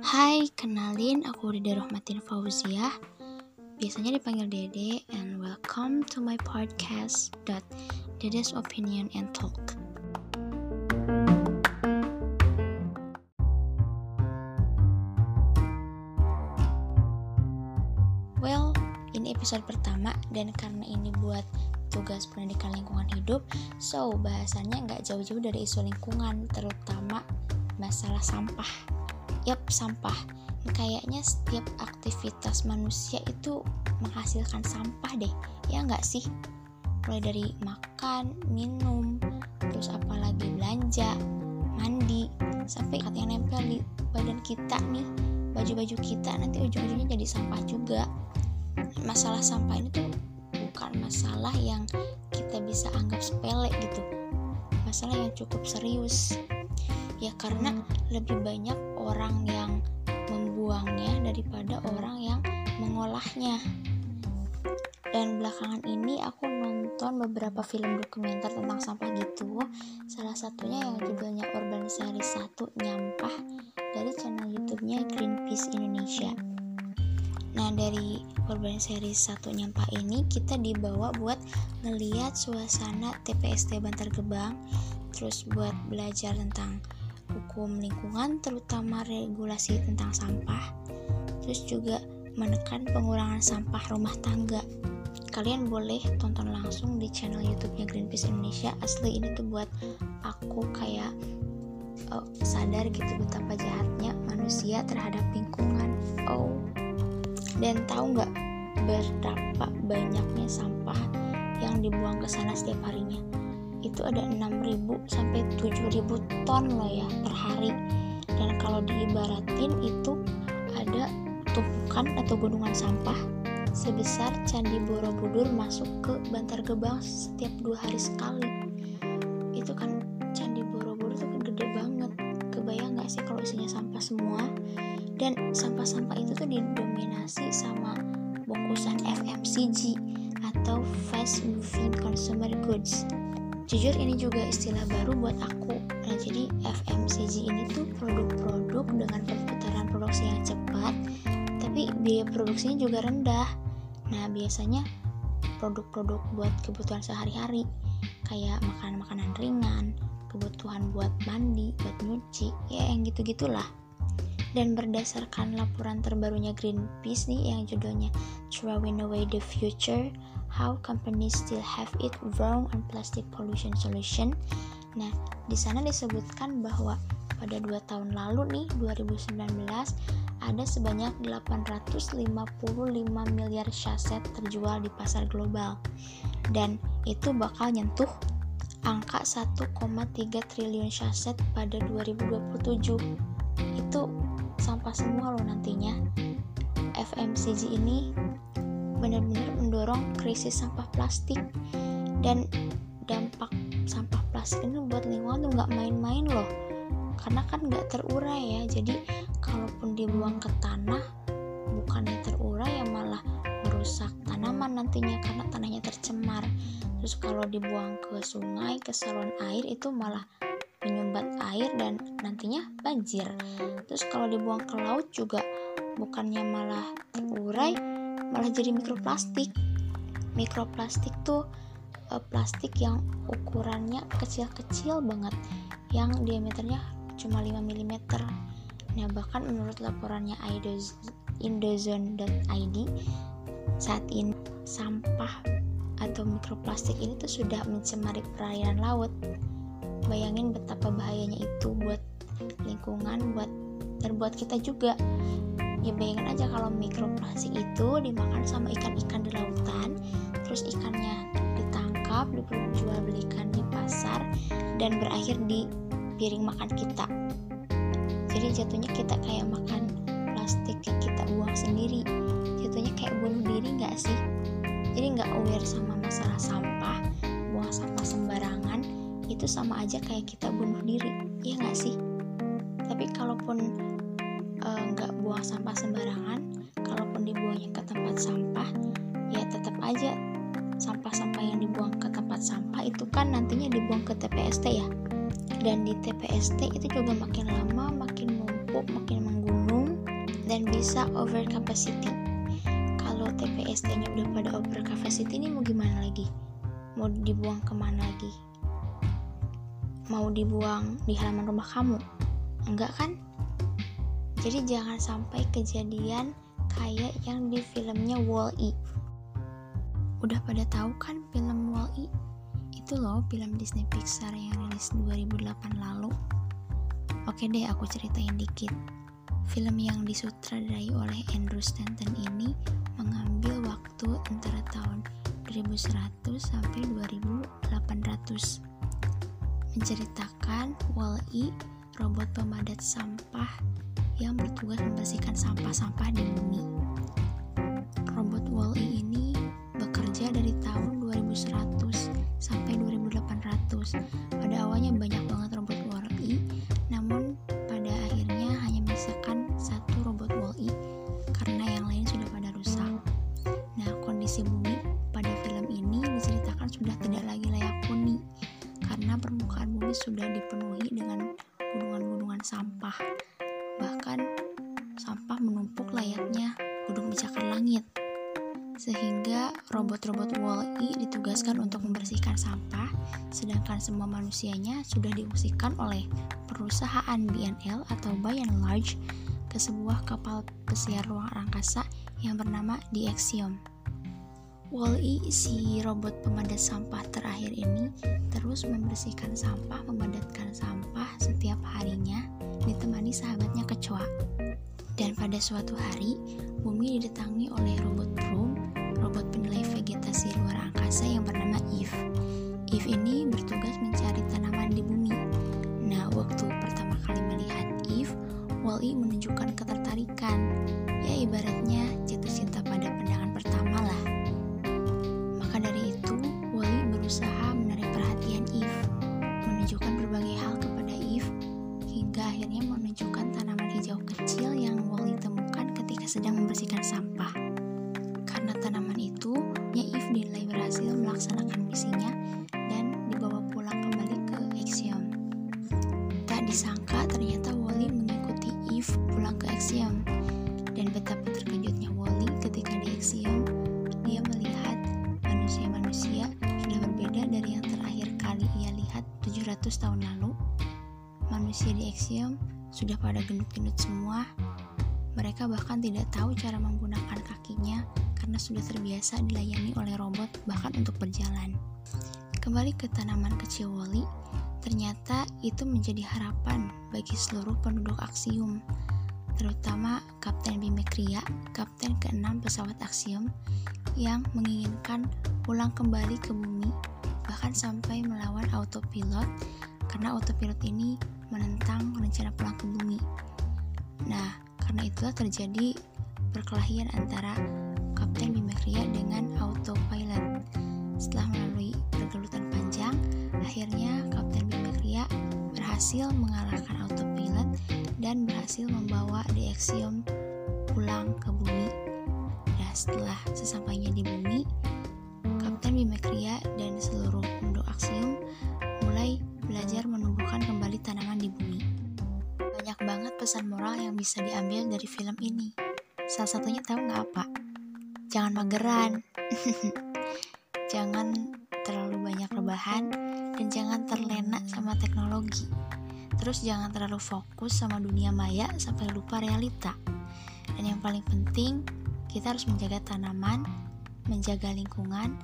Hai, kenalin aku Rida Rohmatin Fauziah, biasanya dipanggil Dede, and welcome to my podcast Dede's Opinion and Talk. Well, ini episode pertama dan karena ini buat tugas pendidikan lingkungan hidup, so bahasannya nggak jauh-jauh dari isu lingkungan, terutama masalah sampah. Yap, sampah. Kayaknya setiap aktivitas manusia itu menghasilkan sampah deh, ya nggak sih? Mulai dari makan, minum, terus apalagi belanja, mandi, sampai ikat yang nempel di badan kita nih, baju-baju kita nanti ujung-ujungnya jadi sampah juga. Masalah sampah ini tuh bukan masalah yang kita bisa anggap sepele gitu, masalah yang cukup serius ya, karena lebih banyak orang yang membuangnya daripada orang yang mengolahnya. Dan belakangan ini aku nonton beberapa film dokumenter tentang sampah gitu, salah satunya yang judulnya Urban Series 1 Nyampah dari channel YouTube-nya Greenpeace Indonesia. Nah, dari Urban Series 1 Nyampah ini kita dibawa buat ngeliat suasana TPST Bantar Gebang, terus buat belajar tentang hukum lingkungan, terutama regulasi tentang sampah, terus juga menekan pengurangan sampah rumah tangga. Kalian boleh tonton langsung di channel YouTube-nya Greenpeace Indonesia. Asli ini tuh buat aku kayak sadar gitu betapa jahatnya manusia terhadap lingkungan. Oh. Dan tahu nggak berapa banyaknya sampah yang dibuang ke sana setiap harinya? Itu ada 6.000 sampai 7.000 ton loh ya per hari. Dan kalau diibaratin itu ada tumpukan atau gunungan sampah sebesar Candi Borobudur masuk ke Bantar Gebang setiap 2 hari sekali. Itu kan Candi Borobudur tuh gede banget. Kebayang nggak sih kalau isinya sampah semua? Dan sampah-sampah itu tuh didominasi sama bungkusan FMCG atau fast moving consumer goods. Jujur ini juga istilah baru buat aku. Nah, jadi FMCG ini tuh produk-produk dengan perputaran produksi yang cepat, tapi biaya produksinya juga rendah. Nah, biasanya produk-produk buat kebutuhan sehari-hari kayak makanan-makanan ringan, kebutuhan buat mandi, buat nyuci, ya yang gitu-gitulah. Dan berdasarkan laporan terbarunya Greenpeace nih yang judulnya Throwing Away the Future, How Companies Still Have It Wrong on Plastic Pollution Solution. Nah, di sana disebutkan bahwa pada 2 tahun lalu nih, 2019, ada sebanyak 855 miliar sachet terjual di pasar global. Dan itu bakal nyentuh angka 1,3 triliun sachet pada 2027. Itu sampah semua loh nantinya. FMCG ini benar-benar mendorong krisis sampah plastik, dan dampak sampah plastik ini buat lingkungan tuh nggak main-main loh, karena kan nggak terurai ya. Jadi kalaupun dibuang ke tanah, bukannya terurai ya malah merusak tanaman nantinya karena tanahnya tercemar. Terus kalau dibuang ke sungai, ke saluran air, itu malah menyumbat air dan nantinya banjir. Terus kalau dibuang ke laut juga bukannya malah terurai, malah jadi mikroplastik. Mikroplastik tuh plastik yang ukurannya kecil-kecil banget, yang diameternya cuma 5 mm. Nah, bahkan menurut laporannya indozone.id, saat ini sampah atau mikroplastik ini tuh sudah mencemari perairan laut. Bayangin betapa bahayanya itu buat lingkungan, dan buat kita juga. Ya bayangin aja kalau mikroplastik itu dimakan sama ikan-ikan di lautan, terus ikannya ditangkap, diperjualbelikan di pasar, dan berakhir di piring makan kita. Jadi jatuhnya kita kayak makan plastik yang kita buang sendiri. Jatuhnya kayak bunuh diri nggak sih? Jadi nggak aware sama masalah sampah, buang sampah sembarangan, itu sama aja kayak kita bunuh diri, ya nggak sih? Tapi kalaupun nggak buang sampah sembarangan, kalaupun dibuangnya ke tempat sampah, ya tetap aja sampah-sampah yang dibuang ke tempat sampah itu kan nantinya dibuang ke TPST ya, dan di TPST itu juga makin lama makin numpuk, makin menggunung, dan bisa over capacity. Kalau TPST nya udah pada over capacity, ini mau gimana lagi? Mau dibuang kemana lagi? Mau dibuang di halaman rumah kamu? Enggak kan? Jadi jangan sampai kejadian kayak yang di filmnya Wall-E. Udah pada tahu kan film Wall-E? Itu loh film Disney Pixar yang rilis 2008 lalu. Oke deh, aku ceritain dikit. Film yang disutradarai oleh Andrew Stanton ini mengambil waktu antara tahun 2100 sampai 2800. Menceritakan Wall-E, robot pemadat sampah yang bertugas membersihkan sampah-sampah di bumi. Robot Wall-E ini bekerja dari tahun 2100 sampai 2800. Pada awalnya banyak banget robot Wall-E, namun pada akhirnya hanya misalkan satu robot Wall-E karena yang lain sudah pada rusak. Nah, kondisi bumi pada film ini diceritakan sudah tidak lagi layak huni karena permukaan bumi sudah dipenuhi dengan gunungan-gunungan sampah. Bahkan sampah menumpuk layaknya gunung pencakar langit. Sehingga robot-robot Wall-E ditugaskan untuk membersihkan sampah, sedangkan semua manusianya sudah diungsikan oleh perusahaan BNL atau By and Large ke sebuah kapal pesiar ruang angkasa yang bernama Dexium. Wall-E, si robot pemadat sampah terakhir ini, terus membersihkan sampah, memadatkan sampah setiap harinya, ditemani sahabatnya kecoa. Dan pada suatu hari, bumi didatangi oleh robot broom, robot penilai vegetasi luar angkasa yang bernama Eve. Eve ini bertugas mencari tanaman di bumi. Nah, waktu pertama kali melihat Eve, Wall-E menunjukkan ketertarikan. Ya, ibaratnya jatuh cinta pada pandangan pertama lah. Maka dari itu, Wall-E berusaha menarik perhatian Eve, menunjukkan berbagai hal kepada Eve, hingga akhirnya menunjukkan tanaman hijau kecil yang Wall-E temukan ketika sedang membersihkan sampah. Karena tanaman itu, Eve dinilai berhasil melaksanakan misinya dan dibawa pulang kembali ke Axiom. Tak disangka ternyata Wall-E mengikuti Eve pulang ke Axiom. Dan betapa terkejutnya Wall-E ketika di Axiom, dia melihat manusia-manusia sudah berbeda dari yang terakhir kali ia lihat 700 tahun lalu. Manusia di Axiom sudah pada gendut-gendut semua. Mereka bahkan tidak tahu cara menggunakan kakinya karena sudah terbiasa dilayani oleh robot bahkan untuk berjalan. Kembali ke tanaman kecil Wall-E, ternyata itu menjadi harapan bagi seluruh penduduk Axiom, terutama Kapten B. McCrea, kapten ke-6 pesawat Axiom, yang menginginkan pulang kembali ke bumi, bahkan sampai melawan autopilot karena autopilot ini menentang rencana pulang ke bumi. Nah, karena itulah terjadi perkelahian antara Kapten B. McCrea dengan autopilot. Setelah melalui pergelutan panjang, akhirnya Kapten B. McCrea berhasil mengalahkan autopilot dan berhasil membawa Dexium pulang ke bumi. Nah, setelah sesampainya di bumi, Kapten B. McCrea dan seluruh penduduk Axiom mulai belajar menumbuhkan kembali tanaman di bumi. Banyak banget pesan moral yang bisa diambil dari film ini. Salah satunya tahu nggak apa? Jangan mageran, jangan terlalu banyak rebahan, dan jangan terlena sama teknologi. Terus jangan terlalu fokus sama dunia maya sampai lupa realita. Dan yang paling penting, kita harus menjaga tanaman, menjaga lingkungan,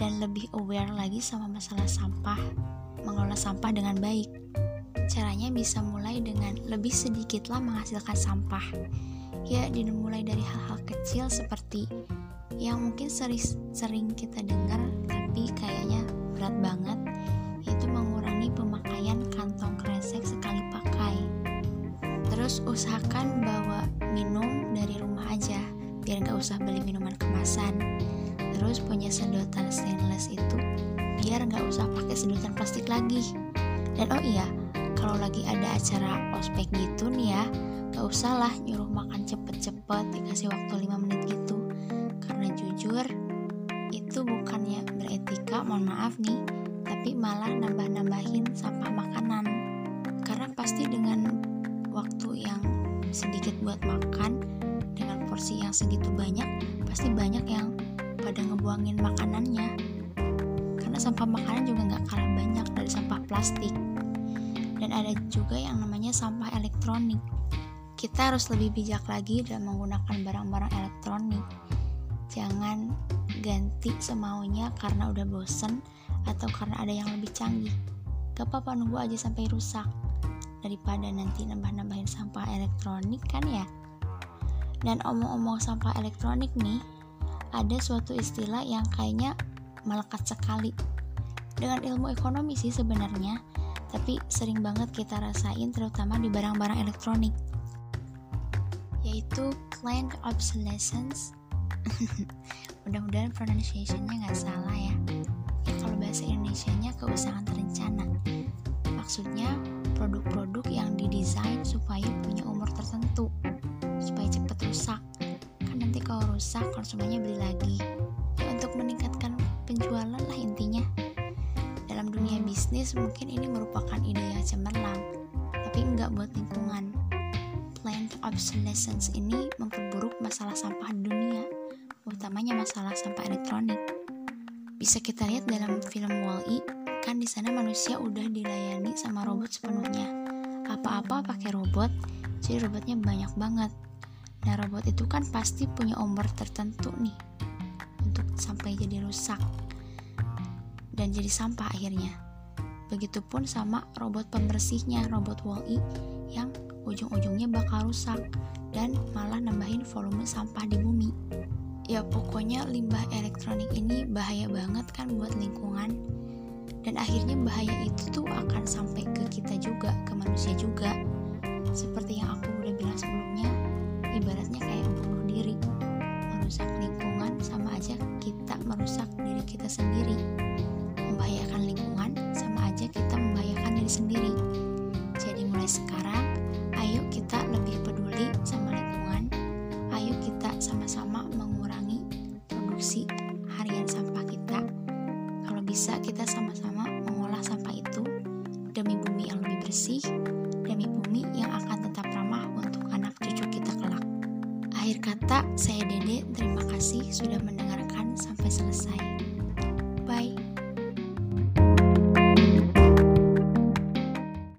dan lebih aware lagi sama masalah sampah. Mengelola sampah dengan baik. Caranya bisa mulai dengan lebih sedikitlah menghasilkan sampah. Ya, dimulai dari hal-hal kecil seperti yang mungkin sering kita dengar tapi kayaknya berat banget, yaitu mengurangi pemakaian kantong kresek sekali pakai. Terus usahakan bawa minum dari rumah aja, biar gak usah beli minuman kemasan. Terus punya sedotan stainless itu biar nggak usah pakai sedotan plastik lagi. Dan oh iya, kalau lagi ada acara ospek gitu nih ya, nggak usah lah nyuruh makan cepet-cepet, dikasih waktu 5 menit gitu, karena jujur itu bukannya mereka, mohon maaf nih, tapi malah nambah-nambahin sampah makanan. Karena pasti dengan waktu yang sedikit buat makan, dengan porsi yang segitu banyak, pasti banyak yang pada ngebuangin makanannya. Karena sampah makanan juga nggak kalah banyak dari sampah plastik. Dan ada juga yang namanya sampah elektronik. Kita harus lebih bijak lagi dalam menggunakan barang-barang elektronik. Jangan ganti semaunya karena udah bosen atau karena ada yang lebih canggih. Gak apa-apa nunggu aja sampai rusak, daripada nanti nambah-nambahin sampah elektronik kan ya. Dan omong-omong sampah elektronik nih, ada suatu istilah yang kayaknya melekat sekali dengan ilmu ekonomi sih sebenarnya, tapi sering banget kita rasain terutama di barang-barang elektronik, yaitu planned obsolescence. Mudah-mudahan pronunciation-nya gak salah ya. Ya kalau bahasa Indonesianya keusangan terencana. Maksudnya produk-produk yang didesain supaya punya umur tertentu, supaya cepat rusak. Kan nanti kalau rusak konsumennya beli lagi. Ya untuk meningkatkan penjualan lah intinya. Dalam dunia bisnis mungkin ini merupakan ide yang cemerlang, tapi enggak buat lingkungan. Planned obsolescence ini memperburuk masalah sampah dunia, utamanya masalah sampah elektronik. Bisa kita lihat dalam film Wall-E, kan di sana manusia udah dilayani sama robot sepenuhnya. Apa-apa pakai robot, jadi robotnya banyak banget. Nah, robot itu kan pasti punya umur tertentu nih untuk sampai jadi rusak dan jadi sampah akhirnya. Begitupun sama robot pembersihnya, robot Wall-E yang ujung-ujungnya bakal rusak dan malah nambahin volume sampah di bumi. Ya pokoknya limbah elektronik ini bahaya banget kan buat lingkungan, dan akhirnya bahaya itu tuh akan sampai ke kita juga, ke manusia juga. Seperti yang aku udah bilang sebelumnya, ibaratnya kayak bunuh diri, merusak lingkungan sama aja kita merusak diri kita sendiri. Membahayakan lingkungan sama aja kita membahayakan diri sendiri. Jadi mulai sekarang ayo kita lebih peduli sama lingkungan. Ayo kita sama-sama mengurangi produksi harian sampah kita. Kalau bisa kita sama-sama mengolah sampah itu demi bumi yang lebih bersih, demi bumi yang akan tetap ramah untuk anak cucu kita kelak. Akhir kata, saya Dede, terima kasih sudah mendengarkan sampai selesai.